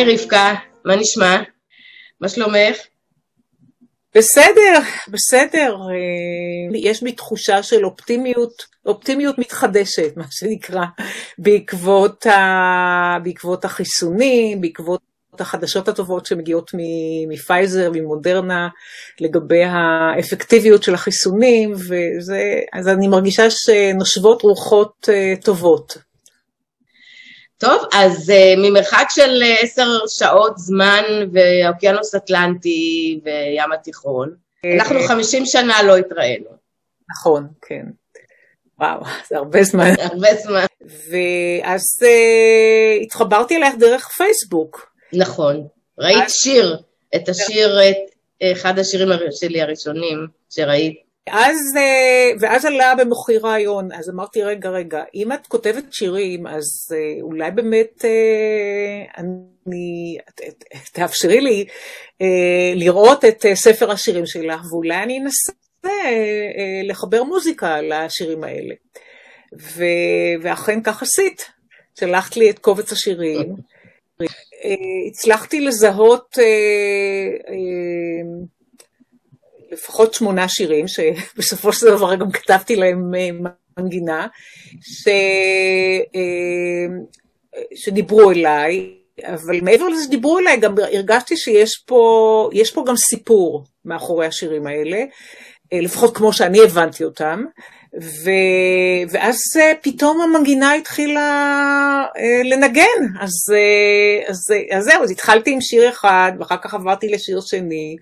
היי רבקה, מה נשמע? מה שלומך? בסדר, יש בי תחושה של אופטימיות מתחדשת, מה שנקרא, בעקבות החיסונים, בעקבות החדשות הטובות שמגיעות מפייזר, ממודרנה, לגבי האפקטיביות של החיסונים, אז אני מרגישה שנושבות רוחות טובות. טוב, אז ממרחק של 10 שעות זמן ואוקיינוס אטלנטי וים התיכון, אנחנו 50 שנה לא התראינו. נכון, כן. וואו, זה הרבה זמן. הרבה זמן. ואז התחברתי אלייך דרך פייסבוק. נכון, ראית שיר, את השיר, אחד השירים שלי הראשונים שראית. ואז עלה במוחי רעיון, אז אמרתי, רגע, אם את כותבת שירים, אז אולי באמת תאפשרי לי לראות את ספר השירים שלך, ואולי אני אנסה לחבר מוזיקה לשירים האלה. ואכן כך עשית, שלחת לי את קובץ השירים, הצלחתי לזהות... לפחות 8 שירים, שבסופו של דבר גם כתבתי להם מנגינה, שדיברו אליי, אבל מעבר לזה שדיברו אליי, גם הרגשתי שיש פה גם סיפור מאחורי השירים האלה, לפחות כמו שאני הבנתי אותם, ואז פתאום המנגינה התחילה לנגן, אז זהו, אז התחלתי עם שיר אחד, ואחר כך עברתי לשיר שני,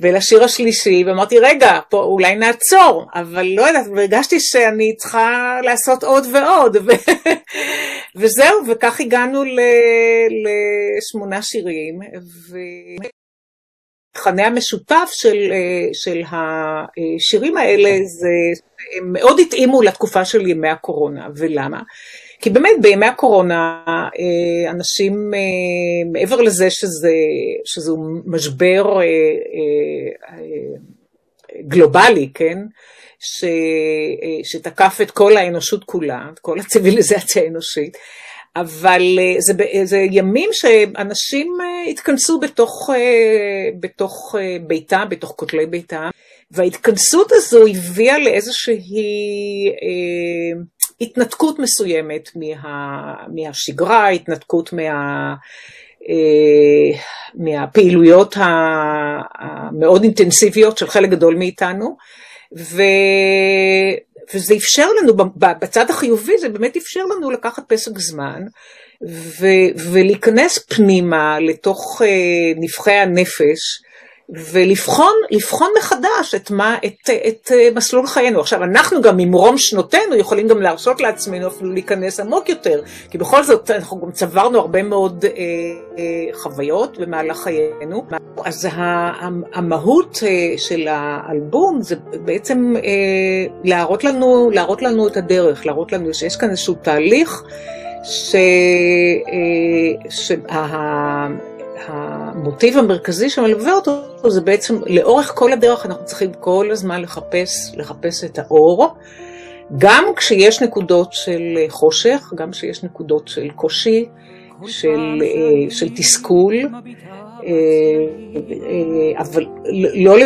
ולשיר השלישי, ואמרתי, רגע, פה אולי נעצור, אבל לא יודעת, והרגשתי שאני צריכה לעשות עוד ועוד, וזהו, וכך הגענו ל8 שירים, והתכני המשותף של השירים האלה, הם מאוד התאימו לתקופה של ימי הקורונה, ולמה? כי באמת בימי הקורונה אנשים, מעבר לזה שזה משבר גלובלי, כן? שתקף את כל האנושות כולה, את כל הציביליזציה האנושית, אבל זה ימים שאנשים התכנסו בתוך ביתה, בתוך כותלי ביתה, וההתכנסות הזו הביאה לאיזושהי... התנתקות מסוימת מהשגרה, התנתקות מהפעילויות המאוד אינטנסיביות של חלק גדול מאיתנו, וזה אפשר לנו, בצד החיובי זה באמת אפשר לנו לקחת פסק זמן, ולהיכנס פנימה לתוך נפחי הנפש, ולבחון מחדש את מסלול חיינו. עכשיו, אנחנו גם ממרום שנותינו יכולים גם להרשות לעצמנו אפילו להיכנס עמוק יותר, כי בכל זאת אנחנו גם צברנו הרבה מאוד חוויות במהלך חיינו. אז המהות של האלבום זה בעצם להראות לנו את הדרך, להראות לנו שיש כאן איזשהו תהליך המוטיב המרכזי שמלווה אותו זה בעצם לאורך כל הדרך אנחנו צריכים כל הזמן לחפש את האור, גם כשיש נקודות של חושך, גם כשיש נקודות של קושי, של תסכול, אבל לא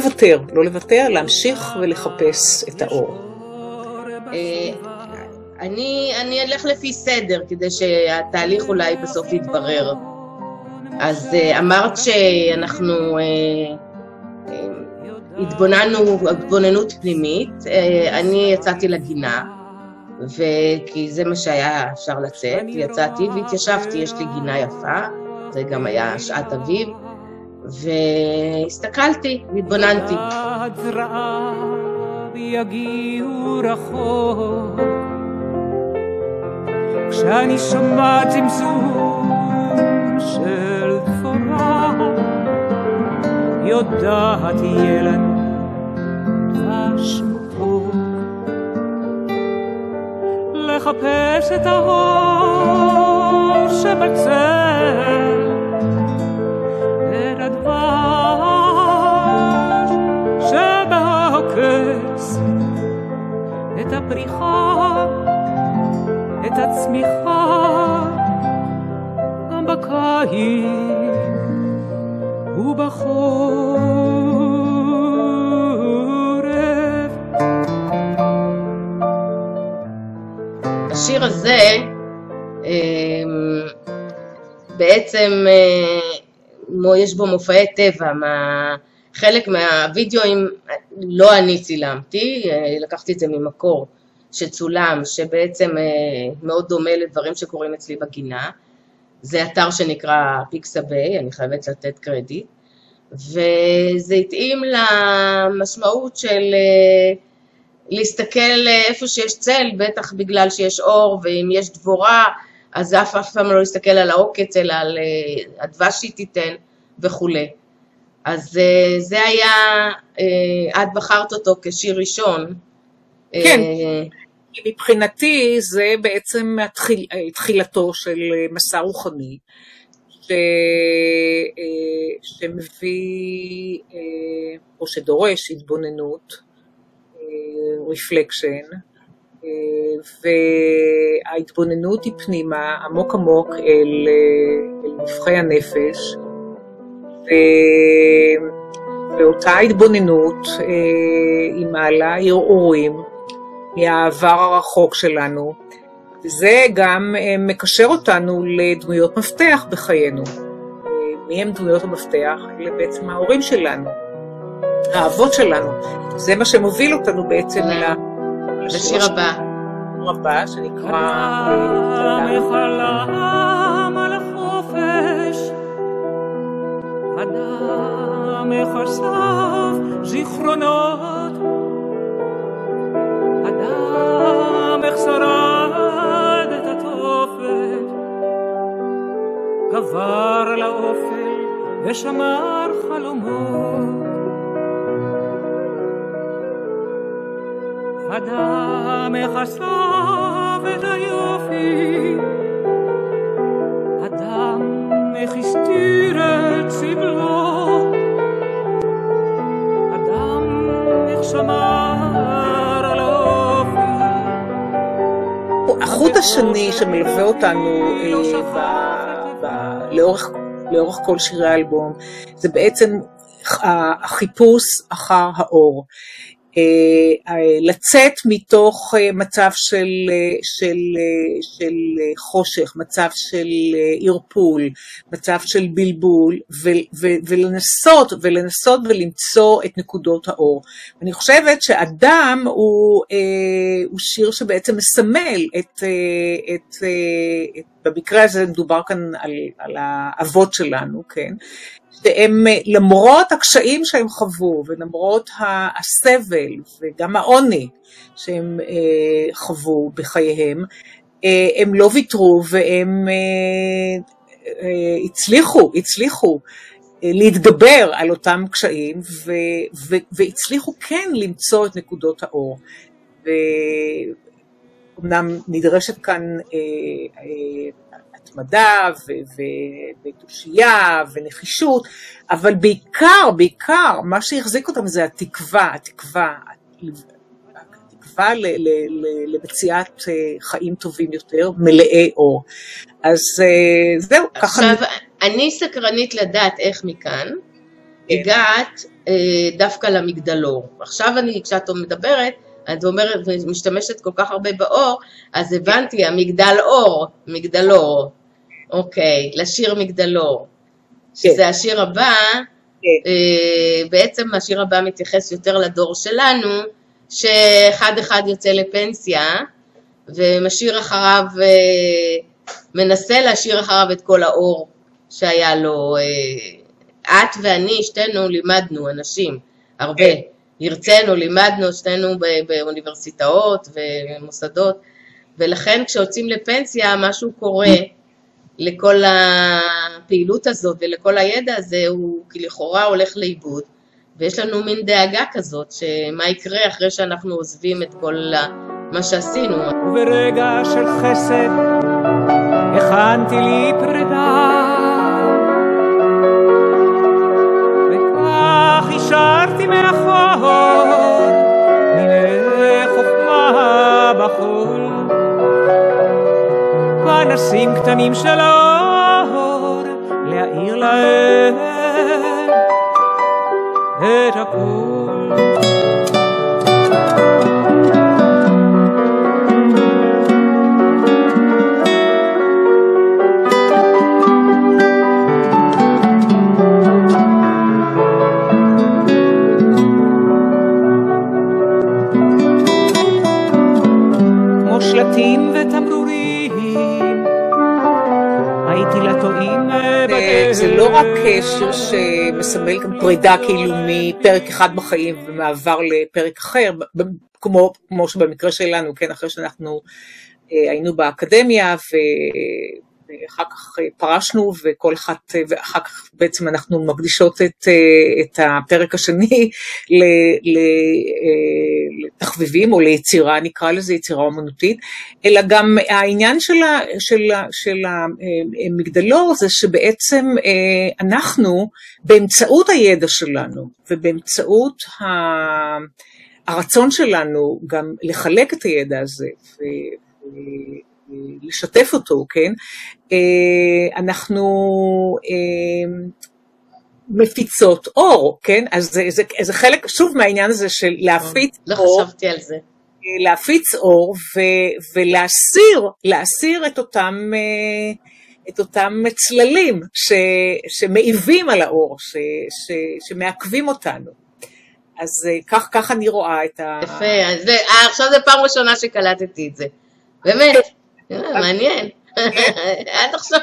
לוותר, להמשיך ולחפש את האור. אני אלך לפי סדר כדי שהתהליך אולי בסוף יתברר. אז אמרת שאנחנו התבוננות פנימית, אני יצאתי לגינה, כי זה מה שהיה אפשר לצאת, יצאתי והתיישבתי, יש לי גינה יפה, זה גם היה שעת אביב, והסתכלתי, התבוננתי. כשאני שומעת עם זום של יודעת יהיה לנו משהו לחפש את האור שבצל את הדבש שבהוקץ את הפריחה את הצמיחה גם בקיץ ובחורף. השיר הזה בעצם יש בו מופעי טבע. חלק מהווידאוים לא אני צילמתי, לקחתי את זה ממקור שצולם, שבעצם מאוד דומה לדברים שקורים אצלי בגינה. זה אתר שנקרא Pixabay, אני חייבת לתת קרדיט, וזה התאים למשמעות של להסתכל איפה שיש צל, בטח בגלל שיש אור, ואם יש דבורה, אז אף פעם לא להסתכל על העוקץ, אלא על הדבש שהיא תיתן וכו'. אז זה היה, את בחרת אותו כשיר ראשון. כן. מבחינתי זה בעצם תחילתו של מסע רוחני שמביא או שדורש התבוננות, רפלקשן, וההתבוננות היא פנימה עמוק עמוק אל נפחי הנפש, ואותה התבוננות היא מעלה הרהורים מהעבר הרחוק שלנו, וזה גם מקשר אותנו לדמויות מפתח בחיינו. מי הם דמויות המפתח? אלה בעצם ההורים שלנו, האבות שלנו. זה מה שמוביל אותנו בעצם לשיר הבא שנקרא חלם על החופש, אדם מחשב זיכרונות, אדם איך שרד את התופת, גבר לאופל ושמר חלומות. אדם איך עשב את היופי, אדם איך הסתיר את סבלו, אדם איך שמר. החוט השני שמלווה אותנו לאורך כל שירי האלבום, זה בעצם החיפוש אחר האור. לצאת מתוך מצב של חושך, מצב של ערפול, מצב של בלבול, ולנסות ולמצוא את נקודות האור. אני חושבת שאדם הוא שיר שבעצם מסמל את במקרה הזה מדובר כאן על האבות שלנו, כן? שהם למרות הקשיים שהם חוו ולמרות הסבל וגם העוני שהם חוו בחייהם, הם לא ויתרו והם הצליחו להתגבר על אותם קשיים והצליחו כן למצוא את נקודות האור. אמנם נדרשת כאן התמדה ותושייה ונחישות, אבל בעיקר מה שהחזיק אותם זה התקווה למציאת חיים טובים יותר, מלאי אור. אז זהו. עכשיו, אני סקרנית לדעת איך מכאן הגעת דווקא למגדלור. עכשיו כשאת מדברת, את אומרת, משתמשת כל כך הרבה באור, אז הבנתי, המגדל אור, מגדלור, אוקיי, לשיר מגדלור, שזה השיר הבא, בעצם השיר הבא מתייחס יותר לדור שלנו, שאחד אחד יוצא לפנסיה, ומשאיר אחריו, מנסה להשאיר אחריו את כל האור שהיה לו. את ואני, שתינו, לימדנו אנשים, הרבה. הרצינו, לימדנו, שתינו באוניברסיטאות ומוסדות, ולכן כשהוצאים לפנסיה, משהו קורה לכל הפעילות הזאת ולכל הידע הזה, הוא לכאורה הולך לאיבוד, ויש לנו מין דאגה כזאת, שמה יקרה אחרי שאנחנו עוזבים את כל מה שעשינו. וברגע של חסד, הכנתי לי פרידה, וכך השארתי מאחור. נשים קטנים שלו להם את הכול. כמו שלטים ותמרורים הייתי לטועים בדרך. זה לא רק שיר שמסמל גם פרידה כאילו מפרק אחד בחיים ומעבר לפרק אחר, כמו שבמקרה שלנו, כן, אחרי שאנחנו היינו באקדמיה ואחר כך פרשנו וכל אחת, ואחר כך בעצם אנחנו מקדישות את הפרק השני לתחביבים או ליצירה, נקרא לזה יצירה אומנותית, אלא גם העניין של המגדלור זה שבעצם אנחנו באמצעות הידע שלנו ובאמצעות הרצון שלנו גם לחלק את הידע הזה לשתף אותו, כן, אנחנו מפיצות אור, כן, אז זה חלק, שוב, מהעניין הזה של להפיץ אור. לא חשבתי על זה. להפיץ אור ולהסיר את אותם צללים שמעיבים על האור, שמעכבים אותנו. אז כך אני רואה את ה... יפה, עכשיו זה פעם ראשונה שקלטתי את זה. באמת, מעניין. עד עכשיו,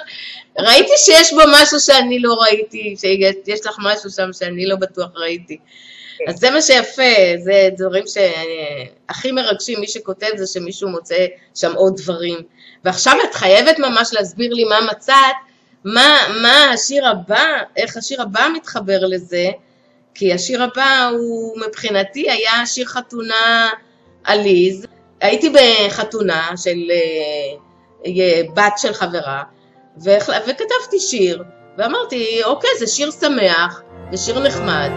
ראיתי שיש בו משהו שאני לא ראיתי, שיש לך משהו שם שאני לא בטוח ראיתי. אז זה מה שיפה, זה דברים שהכי מרגשים, מי שכותב זה שמישהו מוצא שם עוד דברים. ועכשיו את חייבת ממש להסביר לי מה מצאת, מה השיר הבא, איך השיר הבא מתחבר לזה, כי השיר הבא הוא מבחינתי היה שיר חתונה עליז. הייתי בחתונה של בת של חברה, וכתבתי שיר, ואמרתי, אוקיי, זה שיר שמח, זה שיר נחמד.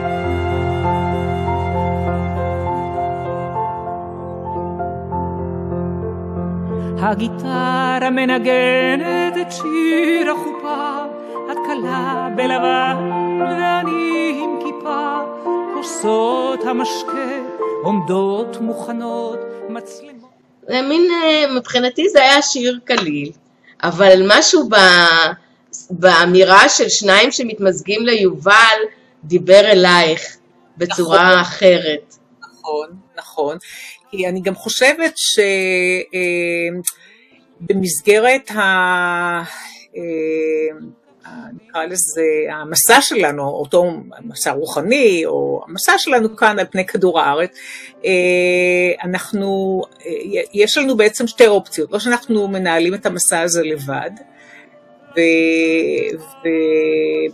הגיטרה מנגנת את שיר החופה, את קלה בלבן ואני עם כיפה, כוסות המשקה עומדות מוכנות מצלמות. זה מין, מבחינתי זה היה שיר קליל, אבל משהו באמירה של שניים שמתמזגים ליובל דיבר אלייך בצורה נכון, אחרת. נכון, נכון. כי אני גם חושבת שבמסגרת נקרא לזה המסע שלנו, אותו מסע רוחני, או המסע שלנו כאן על פני כדור הארץ, יש לנו בעצם שתי אופציות, או שאנחנו מנהלים את המסע הזה לבד,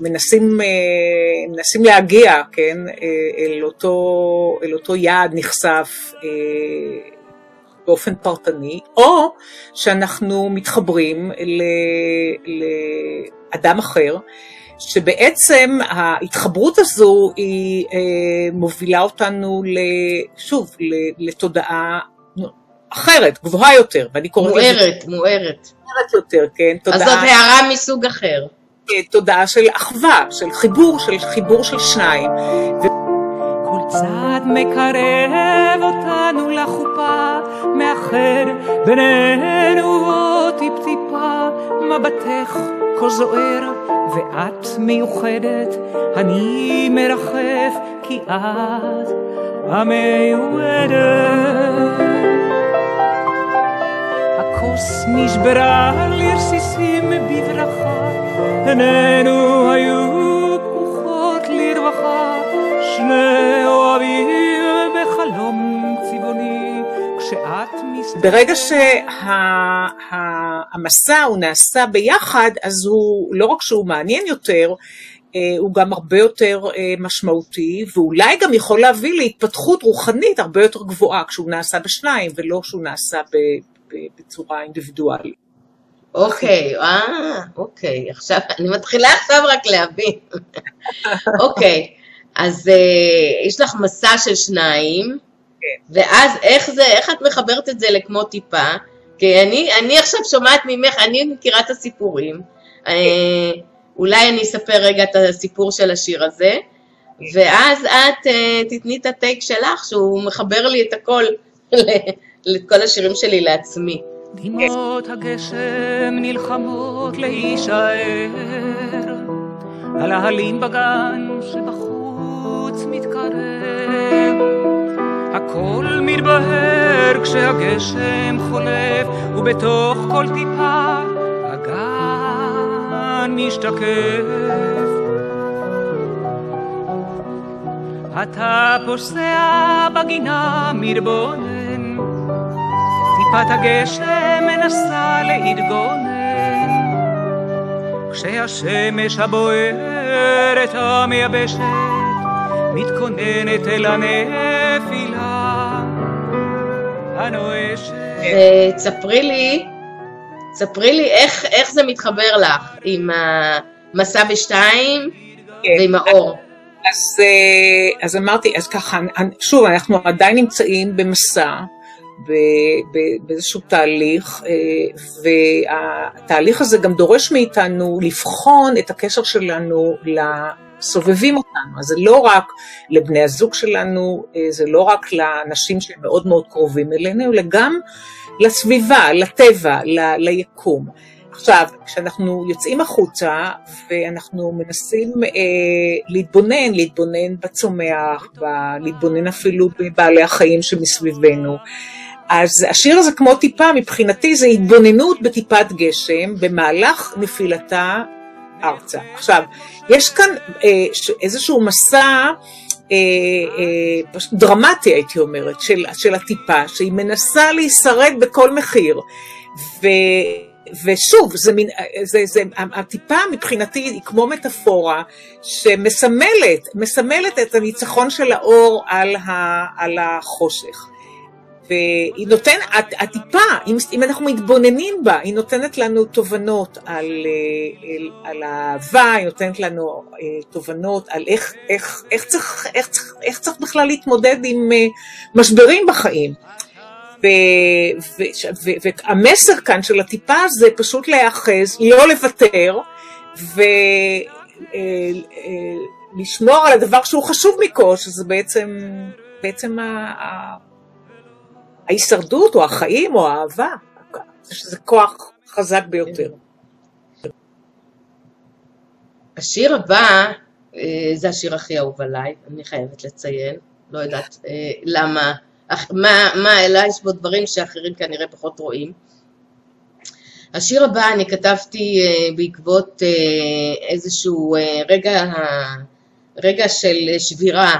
ומנסים להגיע, כן, אל אותו יעד נחשף באופן פרטני, או שאנחנו מתחברים לאדם אחר, שבעצם ההתחברות הזו היא מובילה אותנו שוב לתודעה אחרת, גבוהה יותר, ואני קוראת מוארת, מוארת. מוארת יותר, כן, תודעה. אז זאת הערה מסוג אחר. תודעה של אחווה, של חיבור של שניים. כל צעד מקרב אותנו לחופה, מאחר בינינו טיפ-טיפה, מבטך כה זוהר ואת מיוחדת, אני מרחף כי את המיועדת. הכוס נשברה לרסיסים בברכה, עינינו היו פקוחות לרווחה, שני אוהבים בחלום צבעוני, כשאת מסתכלת... ברגע שהמסע הוא נעשה ביחד, אז הוא לא רק שהוא מעניין יותר, הוא גם הרבה יותר משמעותי, ואולי גם יכול להביא להתפתחות רוחנית הרבה יותר גבוהה, כשהוא נעשה בשניים, ולא כשהוא נעשה בצורה אינדיבידואלית. אוקיי, אוקיי, עכשיו, אני מתחילה עכשיו רק להבין. אוקיי, אז יש לך מסע של שניים, ואז איך את מחברת את זה לכמו טיפה? כי אני עכשיו שומעת ממך, אני מכירה את הסיפורים, אולי אני אספר רגע את הסיפור של השיר הזה, ואז את תתני את הטייק שלך, שהוא מחבר לי את הכל, לכל השירים שלי לעצמי. דמעות הגשם נלחמות להישאר, על ההלים בגן שבחוץ מתקרב, הכל מתבהר כשהגשם חולף, ובתוך כל טיפה הגן משתקף. אתה פוסע בגינה מרבונן, טיפת הגשם מנסה להתגונן, כשהשמש הבוערת המייבשת מתכוננת אל הנפילה הנואשת. תספרי לי איך זה מתחבר לך עם המסע בשתיים ועם האור. אז אמרתי, אז ככה, שוב, אנחנו עדיין נמצאים במסע, באיזשהו תהליך, והתהליך הזה גם דורש מאיתנו לבחון את הקשר שלנו לסובבים אותנו. אז זה לא רק לבני הזוג שלנו, זה לא רק לאנשים שהם מאוד מאוד קרובים אלינו, אלא גם לסביבה, לטבע, ליקום. עכשיו, כשאנחנו יוצאים החוצה ואנחנו מנסים להתבונן בצומח, להתבונן אפילו בבעלי החיים שמסביבנו, אז השיר הזה כמו טיפה, מבחינתי זה התבוננות בטיפת גשם במהלך נפילתה ארצה. עכשיו, יש כאן איזשהו מסע דרמטי, הייתי אומרת, של הטיפה, שהיא מנסה להישרד בכל מחיר, ושוב, הטיפה מבחינתי היא כמו מטאפורה שמסמלת את הניצחון של האור על החושך. והיא נותנת, הטיפה, אם אנחנו מתבוננים בה, היא נותנת לנו תובנות על האהבה, היא נותנת לנו תובנות על איך צריך בכלל להתמודד עם משברים בחיים. והמסר כאן של הטיפה זה פשוט להיאחז, לא לוותר, ולשמור על הדבר שהוא חשוב מכל, שזה בעצם ההישרדות, או החיים, או האהבה, שזה כוח חזק ביותר. השיר הבא, זה השיר הכי אהוב עליי, אני חייבת לציין, לא יודעת למה, מה אליי יש בו דברים שאחרים כנראה פחות רואים. השיר הבא אני כתבתי בעקבות איזשהו רגע של שבירה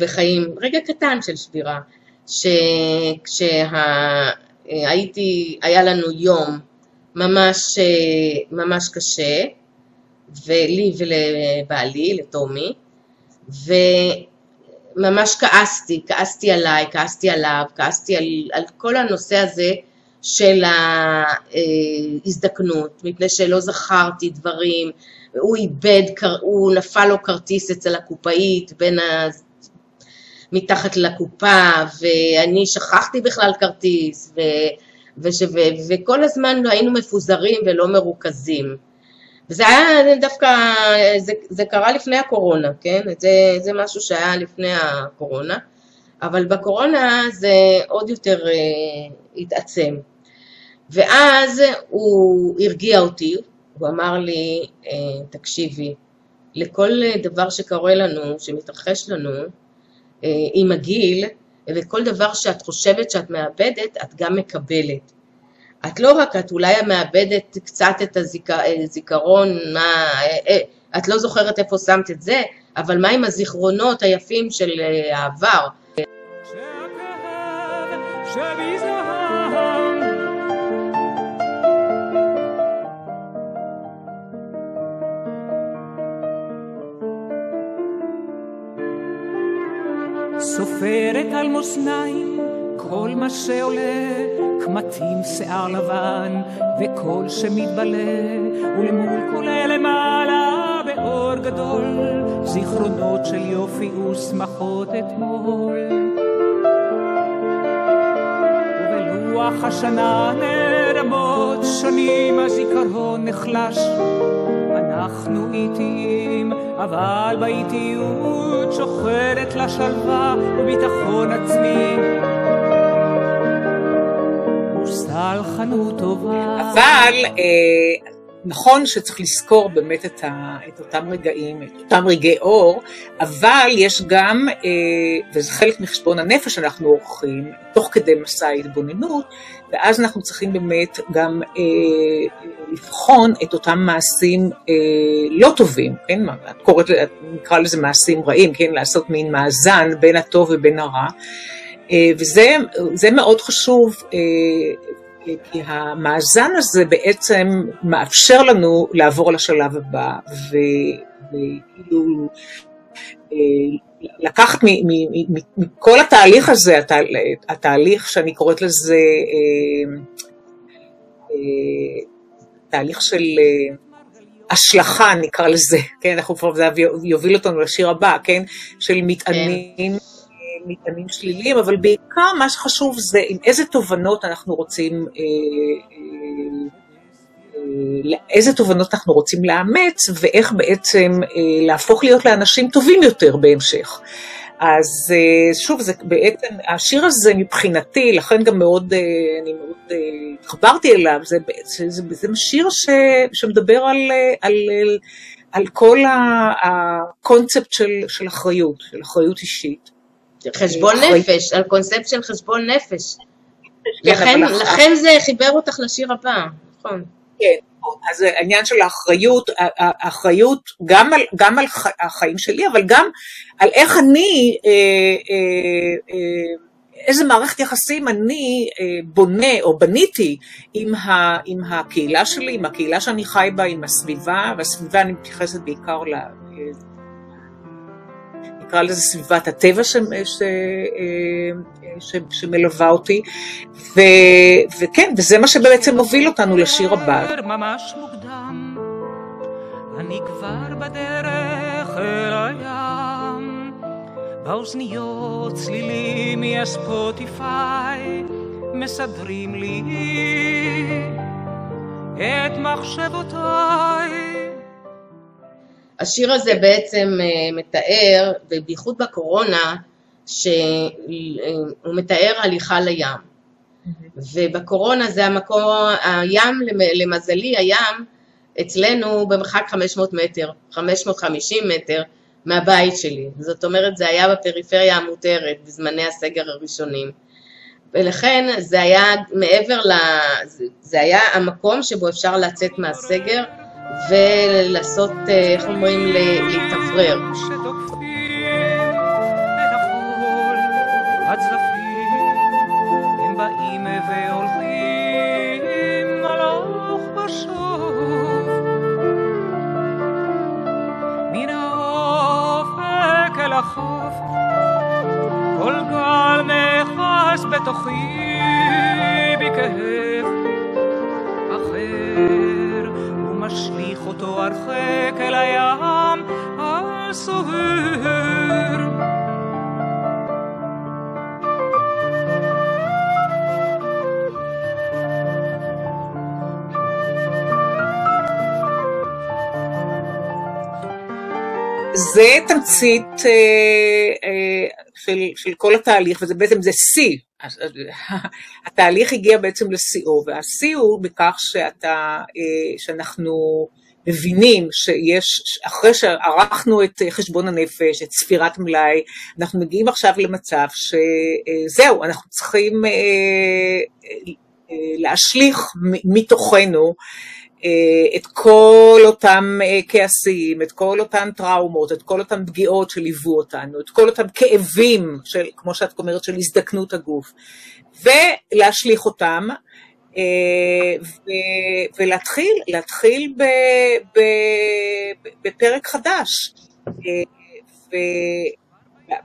בחיים, רגע קטן של שבירה, היה לנו יום ממש ממש קשה, ולי ולבעלי, לתומי, ממש כעסתי עליי, כעסתי עליו, כעסתי על כל הנושא הזה של ההזדקנות, מפני שלא זכרתי דברים, הוא איבד, הוא נפל לו כרטיס אצל הקופאית, מתחת לקופה, ואני שכחתי בכלל כרטיס, וכל הזמן היינו מפוזרים ולא מרוכזים. וזה היה דווקא, זה קרה לפני הקורונה, כן? זה משהו שהיה לפני הקורונה, אבל בקורונה זה עוד יותר התעצם. ואז הוא הרגיע אותי, הוא אמר לי, תקשיבי, לכל דבר שקורה לנו, שמתרחש לנו, עם הגיל, וכל דבר שאת חושבת שאת מאבדת, את גם מקבלת. את לא רק, את אולי מאבדת קצת את הזיכרון, את לא זוכרת איפה שמת את זה, אבל מה עם הזיכרונות היפים של העבר? סופרת על מוסניים כל מה שעולה, קמטים שיער לבן וכל שמתבלה, ולמול כל אלה מעלה באור גדול, זיכרונות של יופי ושמחות אתמול. ובלוח השנה נרמות שנים הזיכרון נחלש, אנחנו איטיים, אבל באיטיות שוחרת לשלווה וביטחון עצמי וסלחנות טובה. אבל נכון שצריך לזכור באמת את אותם רגעים, את אותם רגעי אור, אבל יש גם, וזה חלק מחשבון הנפש שאנחנו עורכים, תוך כדי מסע ההתבוננות, ואז אנחנו צריכים באמת גם לבחון את אותם מעשים לא טובים, כן? את קוראת, את נקרא לזה מעשים רעים, כן? לעשות מין מאזן בין הטוב ובין הרע, וזה מאוד חשוב, כי המאזן הזה בעצם מאפשר לנו לעבור לשלב הבא, וכאילו לקחת מכל התהליך הזה, התהליך שאני קוראת לזה, תהליך של השלכה נקרא לזה, כן, אנחנו כבר, זה יוביל אותנו לשיר הבא, כן, של מטענים, מטענים שליליים, אבל בעיקר מה שחשוב זה עם איזה תובנות אנחנו רוצים, לאמץ, ואיך בעצם להפוך להיות לאנשים טובים יותר בהמשך. אז שוב, זה בעצם, השיר הזה מבחינתי, לכן גם מאוד, אני מאוד חברתי אליו, זה שיר שמדבר על כל הקונספט של אחריות, של אחריות אישית. חשבון נפש, על קונספט של חשבון נפש. לכן זה חיבר אותך לשיר הבא, נכון? כן, אז העניין של האחריות, גם על החיים שלי, אבל גם על איך אני, איזה מערכת יחסים אני בונה או בניתי עם הקהילה שלי, עם הקהילה שאני חי בה, עם הסביבה, והסביבה אני מתייחסת בעיקר נקרא לזה סביבת הטבע שמלווה אותי, וכן, וזה מה שבעצם מוביל אותנו לשיר הבא. ממש מוקדם, אני כבר בדרך אל הים, באוזניות צלילים מהספוטיפיי, מסדרים לי את מחשבותיי. השיר הזה בעצם מתאר, ובייחוד בקורונה, שהוא מתאר הליכה לים. ובקורונה זה המקום, הים, למזלי, הים אצלנו במרחק 500 מטר, 550 מטר מהבית שלי. זאת אומרת, זה היה בפריפריה המותרת בזמני הסגר הראשונים. ולכן זה היה מעבר זה היה המקום שבו אפשר לצאת מהסגר, ולעשות, איך אומרים, להתאוורר. שדוקפים את החול, הצדפים, הם באים והולכים הלוך בשוב. מן האופק אל החוף, כל גל נחס בתוכי בכהב אחר. משליך אותו הרחק אל הים הסוער. זה תמצית של כל התהליך, וזה בעצם זה שיא. התהליך הגיע בעצם לשיאו, והשיא הוא בכך שאנחנו מבינים שיש, אחרי שערכנו את חשבון הנפש, את ספירת מלאי, אנחנו מגיעים עכשיו למצב שזהו, אנחנו צריכים להשליך מתוכנו את כל אותם כעסים, את כל אותם טראומות, את כל אותם פגיעות שליוו אותנו, את כל אותם כאבים, כמו שאת אומרת, של הזדקנות הגוף, ולהשליך אותם, ולהתחיל בפרק חדש.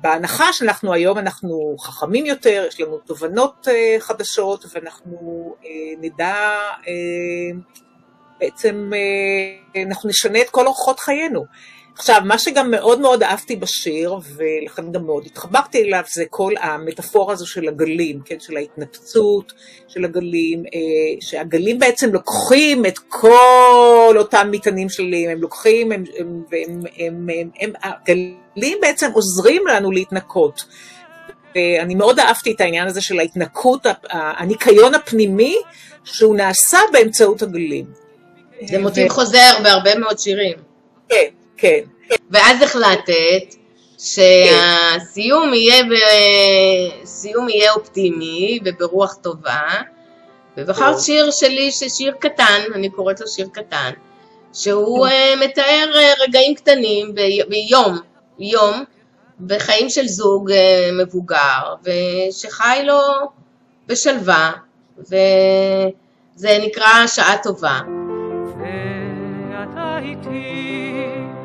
בהנחה שאנחנו היום, אנחנו חכמים יותר, יש לנו תובנות חדשות, ואנחנו נדע, בעצם אנחנו נשנה את כל אורחות חיינו. עכשיו, מה שגם מאוד מאוד אהבתי בשיר, ולכן גם מאוד התחברתי אליו, זה כל המטאפורה הזו של הגלים, כן, של ההתנפצות של הגלים, שהגלים בעצם לוקחים את כל אותם מטענים שלהם, הם לוקחים, הגלים בעצם עוזרים לנו להתנקות. ואני מאוד אהבתי את העניין הזה של ההתנקות, הניקיון הפנימי, שהוא נעשה באמצעות הגלים. זה מוטיב חוזר בהרבה מאוד שירים. כן. כן. ואז החלטת שהסיום יהיה אופטימי וברוח טובה, ובחרת שיר שלי, ששיר קטן, אני קוראת לו שיר קטן, שהוא מתאר רגעים קטנים ביום, בחיים של זוג מבוגר, ושחי לו בשלווה, וזה נקרא שעה טובה. ואתה איתי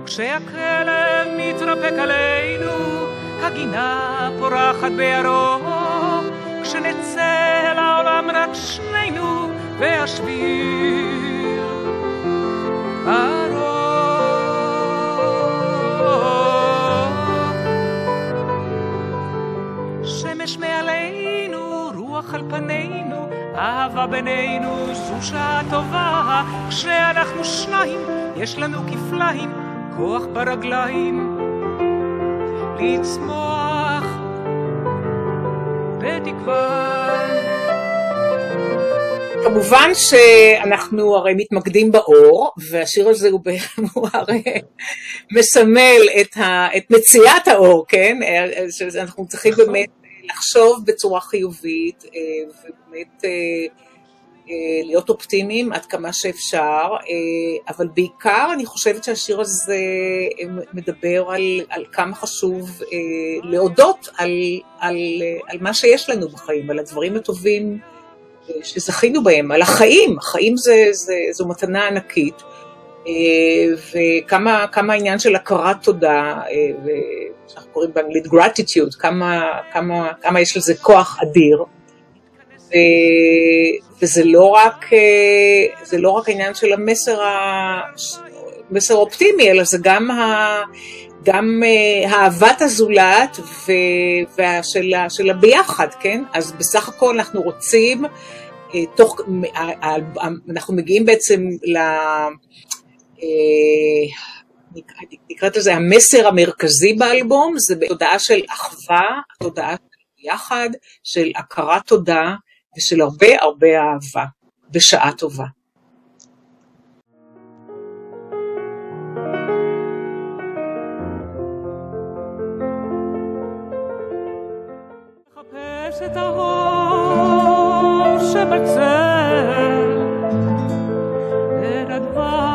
כשהכלב מתרפק עלינו, הגינה פורחת בירוק, כשנצא לעולם רק שנינו, והשביל ארוך. שמש מעלינו, רוח על פנינו, אהבה בינינו, זו שעה טובה, כשאנחנו שניים, יש לנו כפליים, כוח ברגליים לצמוח בתקווה. כמובן שאנחנו הרי מתמקדים באור, והשיר הזה הוא הרי מסמל את מציאת האור, כן? שאנחנו צריכים באמת לחשוב בצורה חיובית, ובאמת להיות אופטימיים עד כמה שאפשר, אבל בעיקר אני חושבת שהשיר הזה מדבר על כמה חשוב להודות על מה שיש לנו בחיים, על הדברים הטובים שזכינו בהם, על החיים. החיים זו מתנה ענקית, וכמה העניין של הכרת תודה, שאנחנו קוראים באנגלית gratitude, כמה יש לזה כוח אדיר. וזה לא רק העניין של המסר אופטימי, אלא זה גם אהבת הזולת של הביחד, כן? אז בסך הכל אנחנו רוצים, אנחנו מגיעים בעצם נקראת לזה המסר המרכזי באלבום, זה תודעה של אחווה, תודעה של ביחד, של הכרת תודה, ושל הרבה הרבה אהבה, בשעה טובה. חפש את האור שבצל, את הדבר